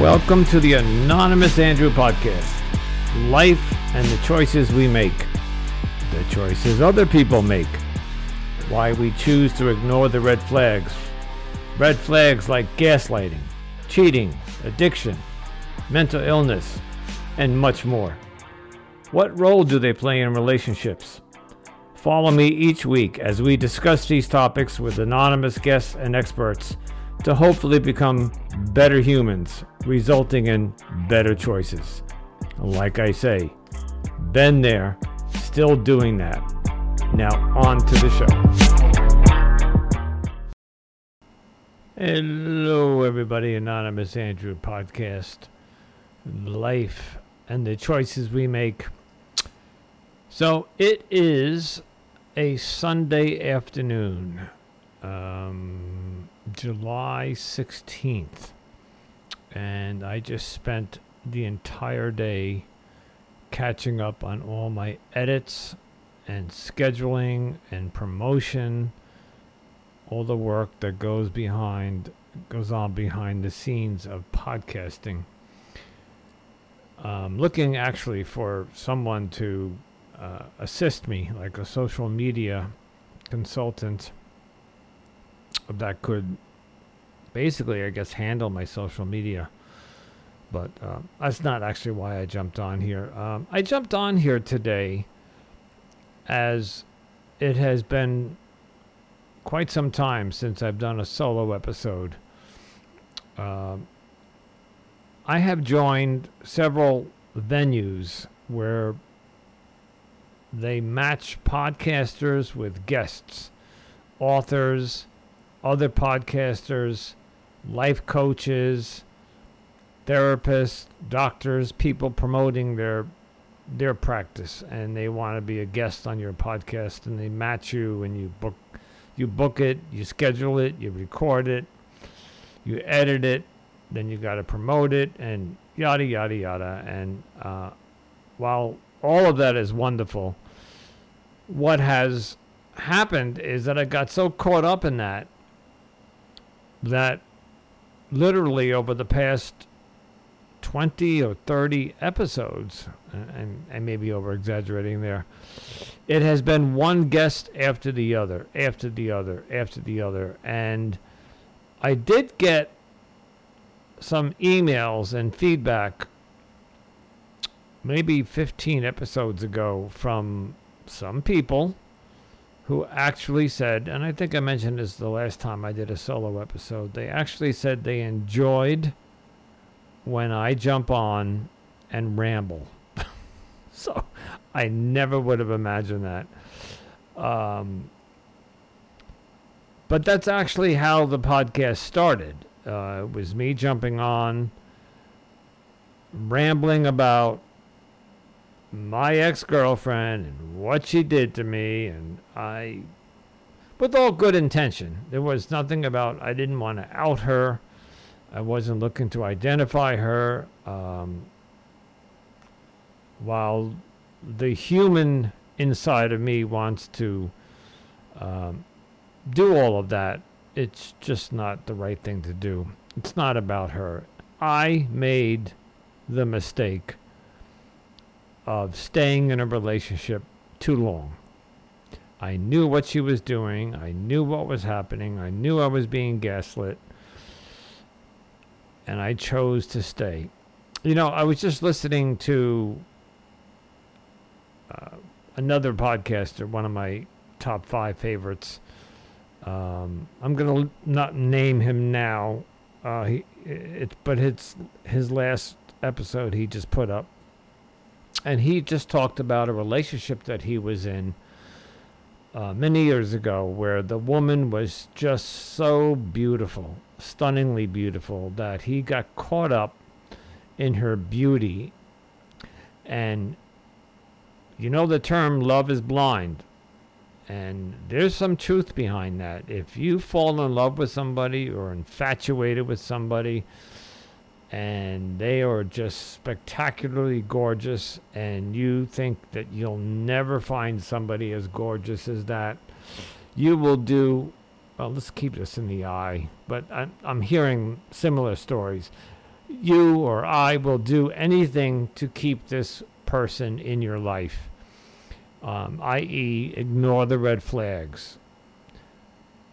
Welcome to the Anonymous Andrew Podcast. Life and the choices we make. The choices other people make. Why we choose to ignore the red flags. Red flags like gaslighting, cheating, addiction, mental illness, and much more. What role do they play in relationships? Follow me each week as we discuss these topics with anonymous guests and experts to hopefully become better humans, resulting in better choices. Like I say, been there, still doing that. Now on to the show. Hello everybody, Anonymous Andrew Podcast. Life and the choices we make. So it is a Sunday afternoon, July 16th, and I just spent the entire day catching up on all my edits and scheduling and promotion, all the work that goes on behind the scenes of podcasting. Looking actually for someone to assist me, like a social media consultant that could basically, I guess, handle my social media. But that's not actually why I jumped on here. I jumped on here today as it has been quite some time since I've done a solo episode. I have joined several venues where they match podcasters with guests, authors, other podcasters, life coaches, therapists, doctors, people promoting their practice, and they want to be a guest on your podcast, and they match you, and you book it, you schedule it, you record it, you edit it, then you got to promote it, and yada yada yada. And while all of that is wonderful, what has happened is that I got so caught up in that literally over the past 20 or 30 episodes, and I may be over-exaggerating there, it has been one guest after the other, after the other, after the other. And I did get some emails and feedback maybe 15 episodes ago from some people who actually said, and I think I mentioned this the last time I did a solo episode, they actually said they enjoyed when I jump on and ramble. So I never would have imagined that. But that's actually how the podcast started. It was me jumping on, rambling about my ex-girlfriend and what she did to me, and I, with all good intention, there was nothing about, I didn't want to out her, I wasn't looking to identify her. While the human inside of me wants to do all of that, it's just not the right thing to do. It's not about her. I made the mistake of staying in a relationship too long. I knew what she was doing. I knew what was happening. I knew I was being gaslit. And I chose to stay. You know, I was just listening to another podcaster, one of my top 5 favorites. I'm going to not name him now, but it's his last episode he just put up. And he just talked about a relationship that he was in many years ago where the woman was just so beautiful, stunningly beautiful, that he got caught up in her beauty. And you know the term love is blind. And there's some truth behind that. If you fall in love with somebody or infatuated with somebody, and they are just spectacularly gorgeous, and you think that you'll never find somebody as gorgeous as that, you will do, well, let's keep this in the eye, but I'm hearing similar stories. you or I will do anything to keep this person in your life, i.e., ignore the red flags,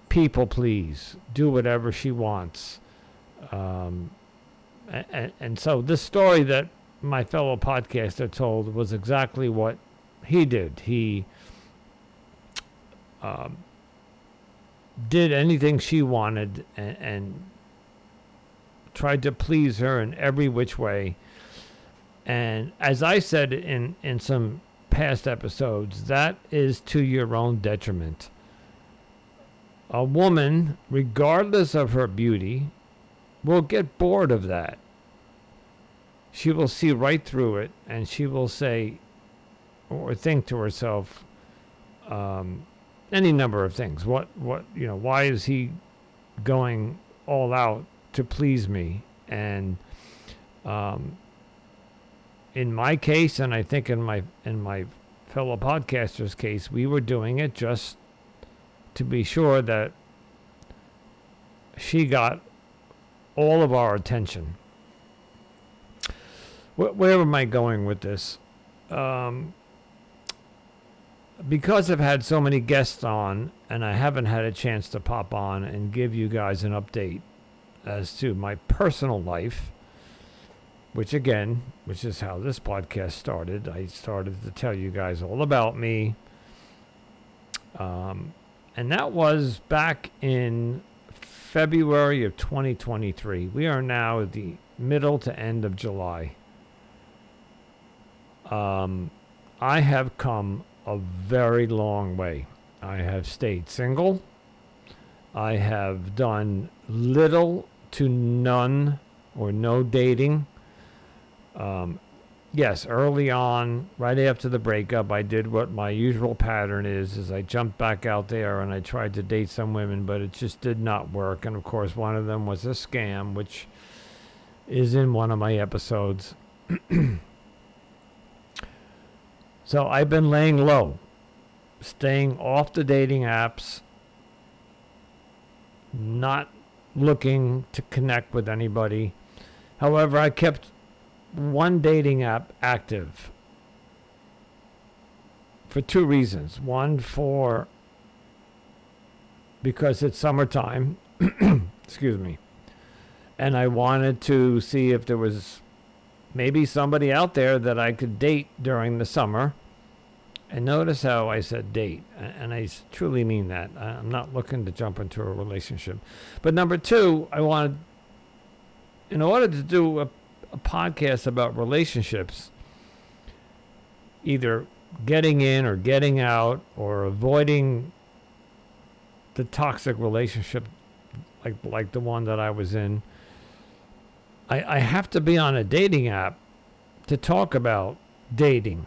people please, do whatever she wants. And so this story that my fellow podcaster told was exactly what he did. He did anything she wanted and tried to please her in every which way. And as I said in some past episodes, that is to your own detriment. A woman, regardless of her beauty, will get bored of that. She will see right through it, and she will say or think to herself any number of things. What you know? Why is he going all out to please me? And in my case, and I think in my fellow podcaster's case, we were doing it just to be sure that she got all of our attention. Where am I going with this? Because I've had so many guests on, and I haven't had a chance to pop on and give you guys an update as to my personal life, which is how this podcast started. I started to tell you guys all about me. And that was back in February of 2023. We are now at the middle to end of July. I have come a very long way. I have stayed single. I have done little to none or no dating. Yes, early on, right after the breakup, I did what my usual pattern is I jumped back out there and I tried to date some women, but it just did not work. And of course, one of them was a scam, which is in one of my episodes. So I've been laying low, staying off the dating apps, not looking to connect with anybody. However, I kept one dating app active for two reasons. One, because it's summertime, excuse me, and I wanted to see if there was maybe somebody out there that I could date during the summer. And notice how I said date, and I truly mean that. I'm not looking to jump into a relationship. But number two, I wanted, in order to do a podcast about relationships, either getting in or getting out or avoiding the toxic relationship like the one that I was in, I have to be on a dating app to talk about dating.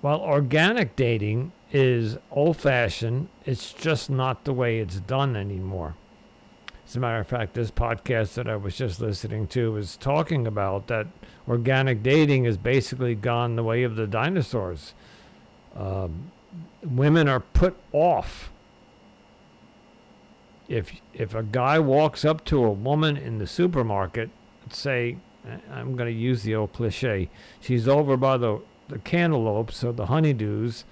While organic dating is old-fashioned, it's just not the way it's done anymore. As a matter of fact, this podcast that I was just listening to is talking about that organic dating has basically gone the way of the dinosaurs. Women are put off. If a guy walks up to a woman in the supermarket, say, I'm going to use the old cliche, she's over by the cantaloupes or the honeydews,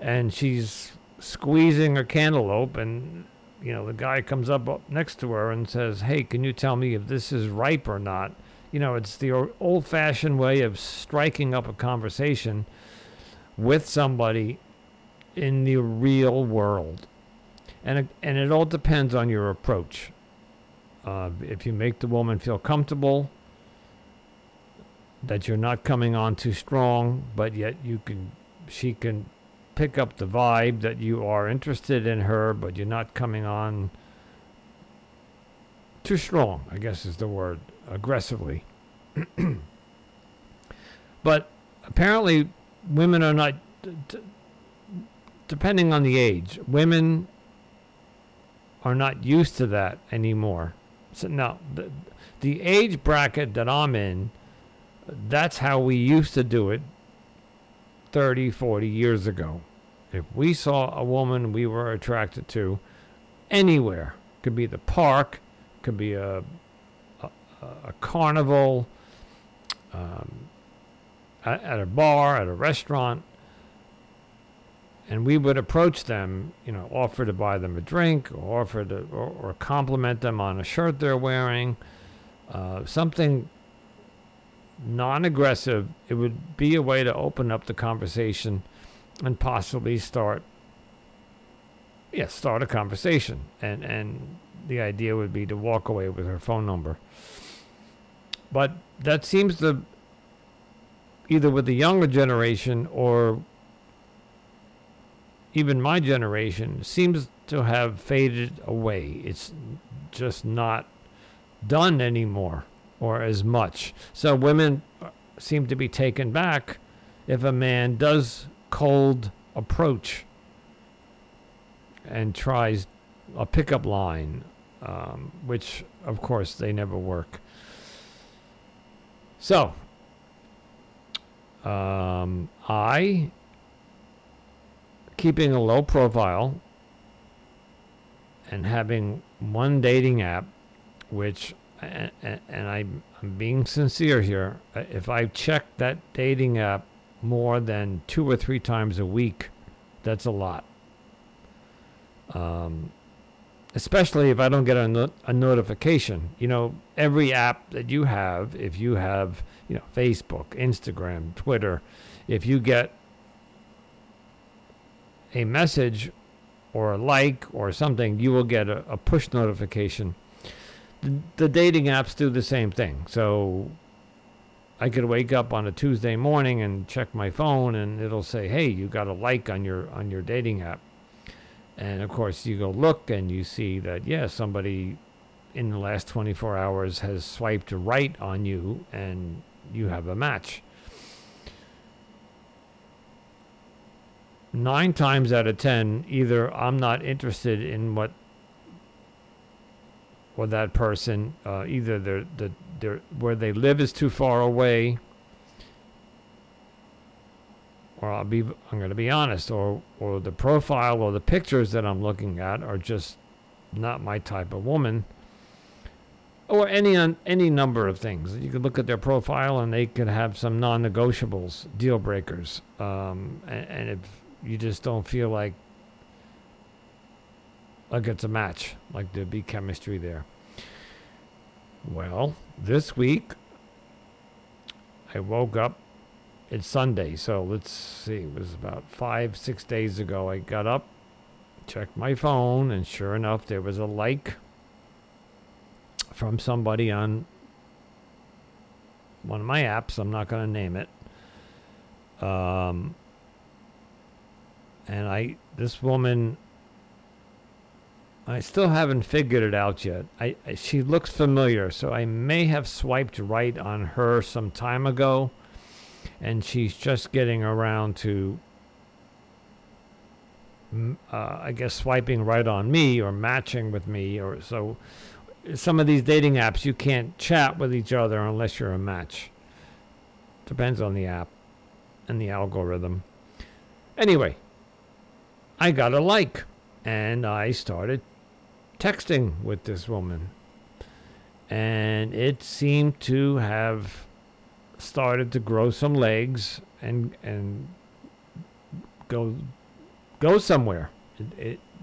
and she's squeezing a cantaloupe, and the guy comes up next to her and says, hey, can you tell me if this is ripe or not? It's the old-fashioned way of striking up a conversation with somebody in the real world. And it all depends on your approach. If you make the woman feel comfortable, that you're not coming on too strong, but yet she can pick up the vibe that you are interested in her, but you're not coming on too strong, I guess is the word, aggressively. But apparently women are not, depending on the age, women are not used to that anymore. So now, the age bracket that I'm in, that's how we used to do it 30, 40 years ago. If we saw a woman we were attracted to anywhere, could be the park, could be a carnival, at a bar, at a restaurant, and we would approach them, offer to buy them a drink, or offer to, or compliment them on a shirt they're wearing, something non-aggressive. It would be a way to open up the conversation and possibly start a conversation. And the idea would be to walk away with her phone number. But that seems to, either with the younger generation or even my generation, seems to have faded away. It's just not done anymore or as much. So women seem to be taken back if a man does cold approach and tries a pickup line, which, of course, they never work. So, keeping a low profile and having one dating app, which, and I'm being sincere here, if I check that dating app more than 2 or 3 times a week, that's a lot. Especially if I don't get a notification. Every app that you have, if you have, Facebook, Instagram, Twitter, if you get a message or a like or something, you will get a push notification. The dating apps do the same thing. So I could wake up on a Tuesday morning and check my phone, and it'll say, "Hey, you got a like on your dating app." And, of course, you go look and you see that, somebody in the last 24 hours has swiped right on you and you have a match. 9 times out of 10, either I'm not interested in or that person, either they're where they live is too far away, or I'm going to be honest, or the profile or the pictures that I'm looking at are just not my type of woman, or any number of things. You could look at their profile and they could have some non-negotiables, deal breakers, and if you just don't feel like it's a match, like there'd be chemistry there. Well, this week I woke up. It's Sunday, so let's see. It was about 5-6 days ago. I got up, checked my phone, and sure enough, there was a like from somebody on one of my apps. I'm not going to name it. And this woman, I still haven't figured it out yet. She looks familiar, so I may have swiped right on her some time ago. And she's just getting around to, swiping right on me or matching with me. Or so, some of these dating apps, you can't chat with each other unless you're a match. Depends on the app and the algorithm. Anyway, I got a like, and I started texting with this woman. And it seemed to have started to grow some legs and go somewhere.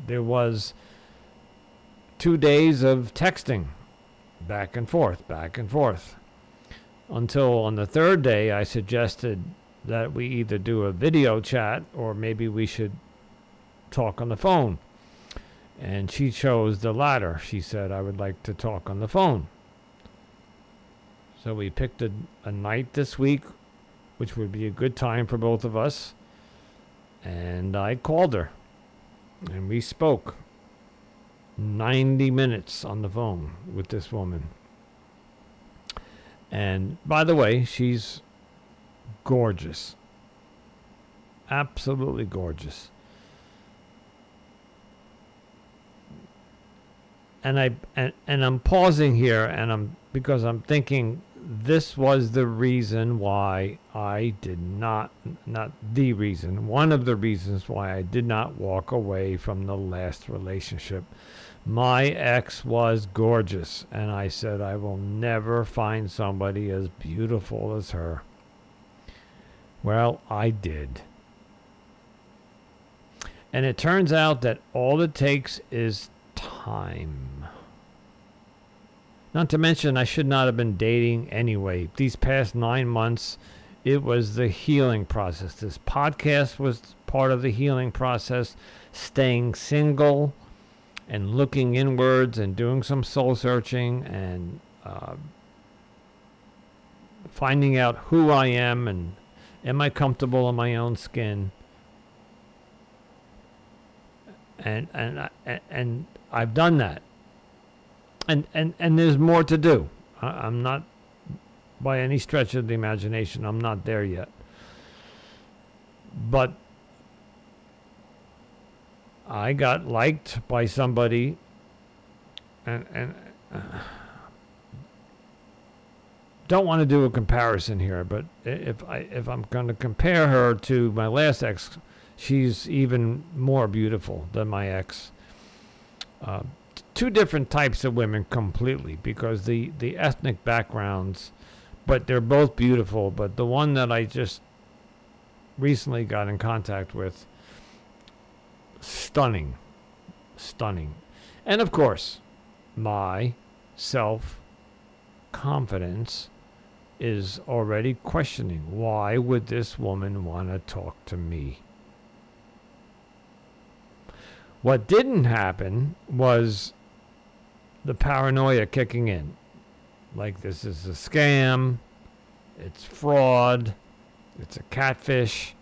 There was 2 days of texting back and forth until on the 3rd day I suggested that we either do a video chat or maybe we should talk on the phone, and she chose the latter. She said, "I would like to talk on the phone." So we picked a night this week, which would be a good time for both of us. And I called her. And we spoke 90 minutes on the phone with this woman. And by the way, she's gorgeous. Absolutely gorgeous. And I'm pausing here because I'm thinking this was the reason why I did not the reason, one of the reasons why I did not walk away from the last relationship. My ex was gorgeous, and I said, I will never find somebody as beautiful as her. Well, I did. And it turns out that all it takes is time. Not to mention, I should not have been dating anyway. These past 9 months, it was the healing process. This podcast was part of the healing process. Staying single and looking inwards and doing some soul searching and finding out who I am and am I comfortable in my own skin. And I've done that. And there's more to do. I'm not, by any stretch of the imagination, I'm not there yet. But I got liked by somebody, and don't want to do a comparison here, but if I'm going to compare her to my last ex, she's even more beautiful than my ex. Two different types of women completely, because the ethnic backgrounds, but they're both beautiful. But the one that I just recently got in contact with, stunning. And of course, my self-confidence is already questioning, why would this woman want to talk to me? What didn't happen was the paranoia kicking in. Like, this is a scam, it's fraud, it's a catfish.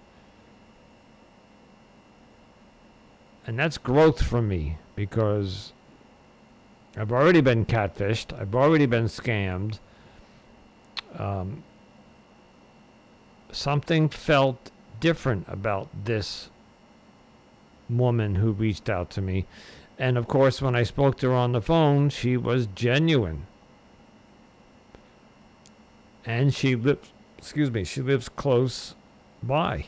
And that's growth for me, because I've already been catfished, I've already been scammed. Something felt different about this woman who reached out to me. And of course, when I spoke to her on the phone, she was genuine. And she lives close by,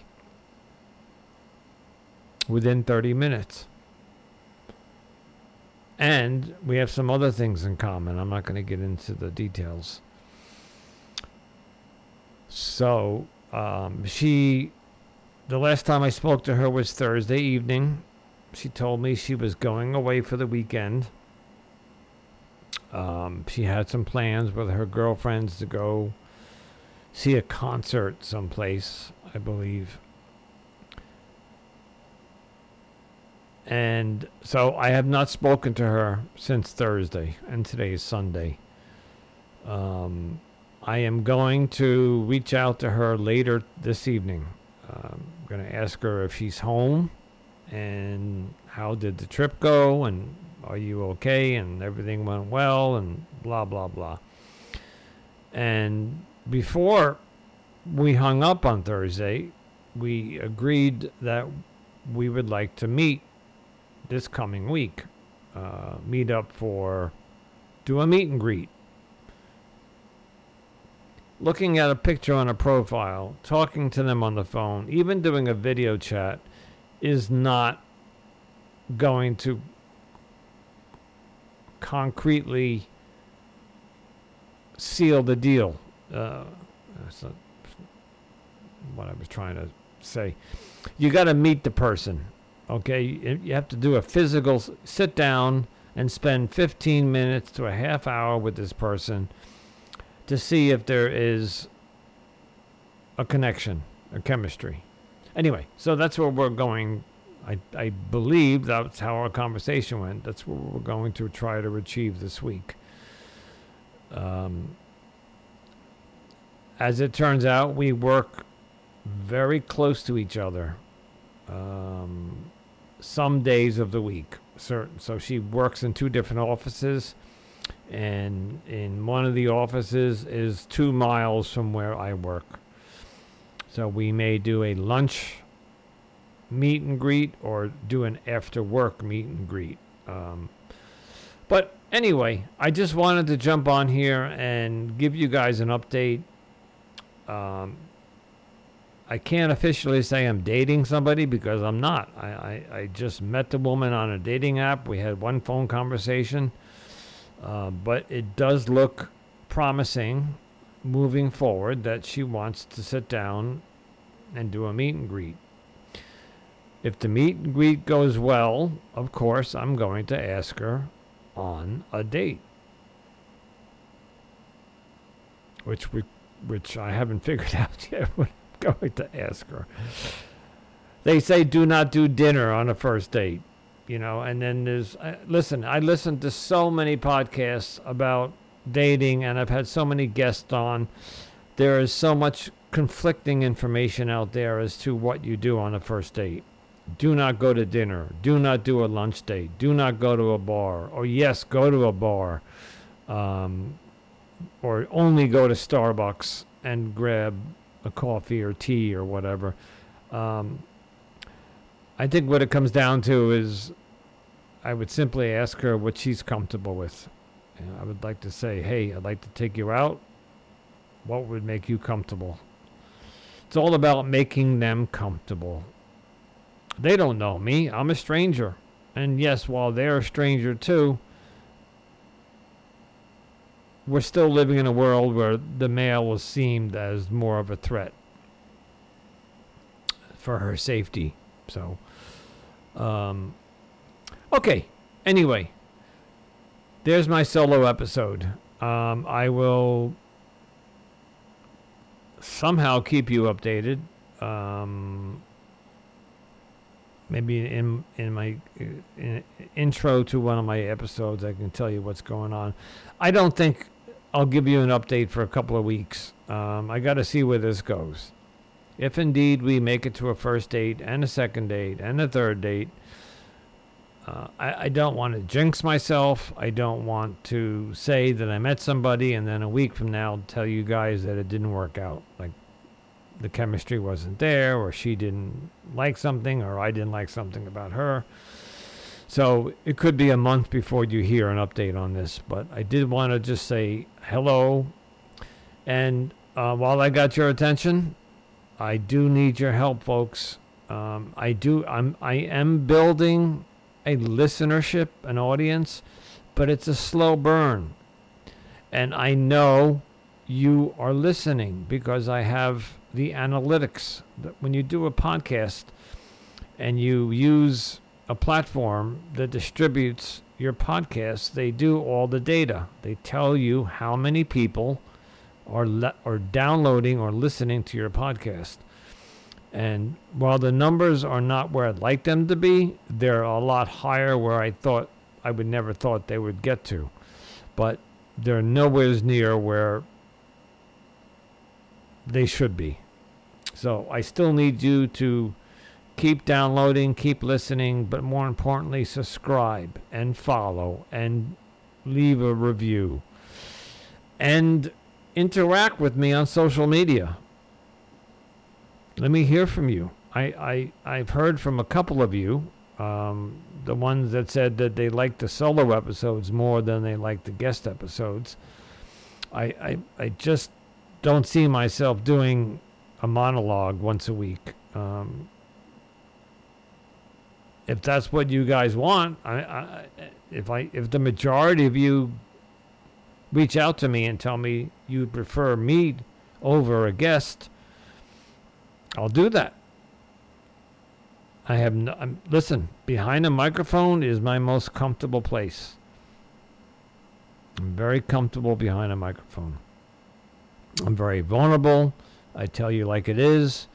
within 30 minutes. And we have some other things in common. I'm not going to get into the details. So, the last time I spoke to her was Thursday evening. She told me she was going away for the weekend. She had some plans with her girlfriends to go see a concert someplace, I believe. And so I have not spoken to her since Thursday, and today is Sunday. I am going to reach out to her later this evening. I'm going to ask her if she's home, and how did the trip go, and are you okay, and everything went well, and blah, blah, blah. And before we hung up on Thursday, we agreed that we would like to meet this coming week, do a meet and greet. Looking at a picture on a profile, talking to them on the phone, even doing a video chat is not going to concretely seal the deal. That's not what I was trying to say. You got to meet the person. Okay, you have to do a physical sit down and spend 15 minutes to a half hour with this person to see if there is a connection, a chemistry. Anyway, so that's where we're going. I believe that's how our conversation went. That's what we're going to try to achieve this week. As it turns out, we work very close to each other. Some days of the week. So she works in two different offices, and in one of the offices is 2 miles from where I work. So we may do a lunch meet and greet or do an after work meet and greet. But Anyway, I just wanted to jump on here and give you guys an update. I can't officially say I'm dating somebody because I'm not. I just met the woman on a dating app. We had one phone conversation. But it does look promising moving forward that she wants to sit down and do a meet and greet. If the meet and greet goes well, of course, I'm going to ask her on a date, which I haven't figured out yet what I'm going to ask her. They say do not do dinner on a first date, you know. And then there's listen, I listened to so many podcasts about dating, and I've had so many guests on. There is so much conflicting information out there as to what you do on a first date. Do not go to dinner. Do not do a lunch date. Do not go to a bar. Or yes, go to a bar. Or only go to Starbucks and grab a coffee or tea or whatever. I think what it comes down to is I would simply ask her what she's comfortable with. And I would like to say, hey, I'd like to take you out. What would make you comfortable? It's all about making them comfortable. They don't know me. I'm a stranger. And yes, while they're a stranger too, we're still living in a world where the male was seen as more of a threat for her safety. So, okay. Anyway, there's my solo episode. I will somehow keep you updated. Maybe in my intro to one of my episodes, I can tell you what's going on. I don't think I'll give you an update for a couple of weeks. I got to see where this goes. If indeed we make it to a first date and a second date and a third date, I don't want to jinx myself. I don't want to say that I met somebody and then a week from now tell you guys that it didn't work out. Like, the chemistry wasn't there, or she didn't like something, or I didn't like something about her. So it could be a month before you hear an update on this, but I did want to just say hello. And while I got your attention, I do need your help, folks. I am building a listenership, an audience, but it's a slow burn. And I know you are listening because I have the analytics. When you do a podcast and you use a platform that distributes your podcast, they do all the data. They tell you how many people are downloading or listening to your podcast. And while the numbers are not where I'd like them to be, they're a lot higher where I never thought they would get to. But they're nowhere near where they should be. So I still need you to keep downloading, keep listening, but more importantly, subscribe and follow and leave a review and interact with me on social media. Let me hear from you. I've heard from a couple of you, the ones that said that they liked the solo episodes more than they liked the guest episodes. I just don't see myself doing a monologue once a week. If that's what you guys want, if the majority of you reach out to me and tell me you prefer me over a guest, I'll do that. Listen, behind a microphone is my most comfortable place. I'm very comfortable behind a microphone. I'm very vulnerable. I tell you like it is.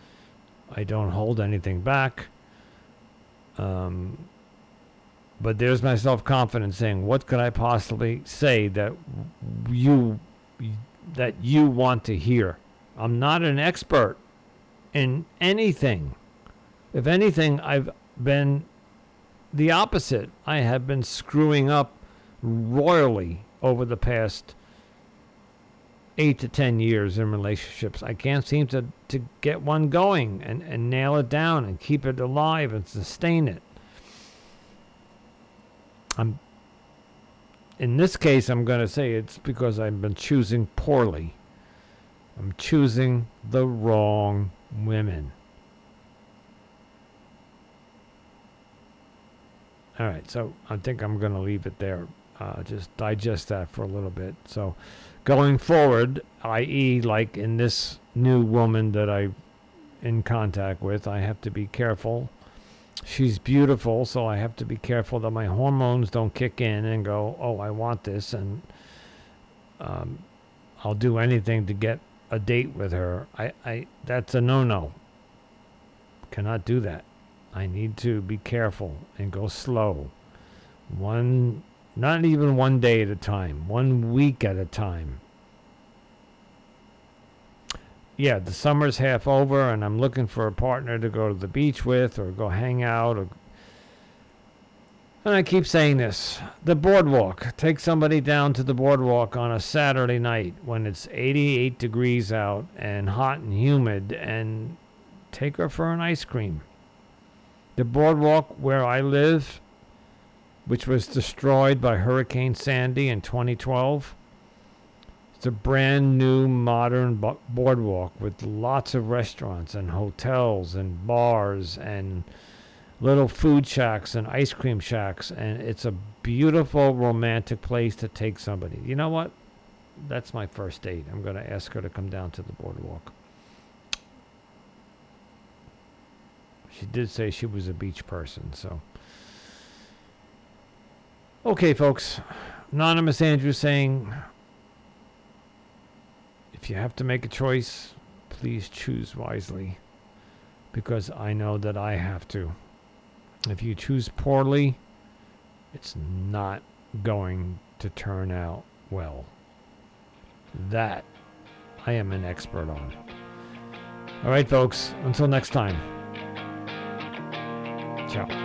I don't hold anything back. But there's my self-confidence saying, what could I possibly say that you want to hear? I'm not an expert in anything. If anything, I've been the opposite. I have been screwing up royally over the past 8 to 10 years in relationships. I can't seem to get one going and nail it down and keep it alive and sustain it. I'm In this case, I'm going to say it's because I've been choosing poorly. I'm choosing the wrong women. All right, so I think I'm going to leave it there. Just digest that for a little bit. So going forward, i.e. like in this new woman that I'm in contact with, I have to be careful. She's beautiful, so I have to be careful that my hormones don't kick in and go, oh, I want this, and I'll do anything to get a date with her. That's a no-no. Cannot do that. I need to be careful and go slow. Not even one day at a time. 1 week at a time. Yeah, the summer's half over and I'm looking for a partner to go to the beach with or go hang out. And I keep saying this. The boardwalk. Take somebody down to the boardwalk on a Saturday night when it's 88 degrees out and hot and humid and take her for an ice cream. The boardwalk where I live, which was destroyed by Hurricane Sandy in 2012, it's a brand new modern boardwalk with lots of restaurants and hotels and bars and little food shacks and ice cream shacks, and it's a beautiful romantic place to take somebody. You know what? That's my first date. I'm going to ask her to come down to the boardwalk. She did say she was a beach person, so. Okay, folks. Anonymous Andrew saying, if you have to make a choice, please choose wisely. Because I know that I have to. If you choose poorly, it's not going to turn out well. That I am an expert on. All right, folks. Until next time. Ciao.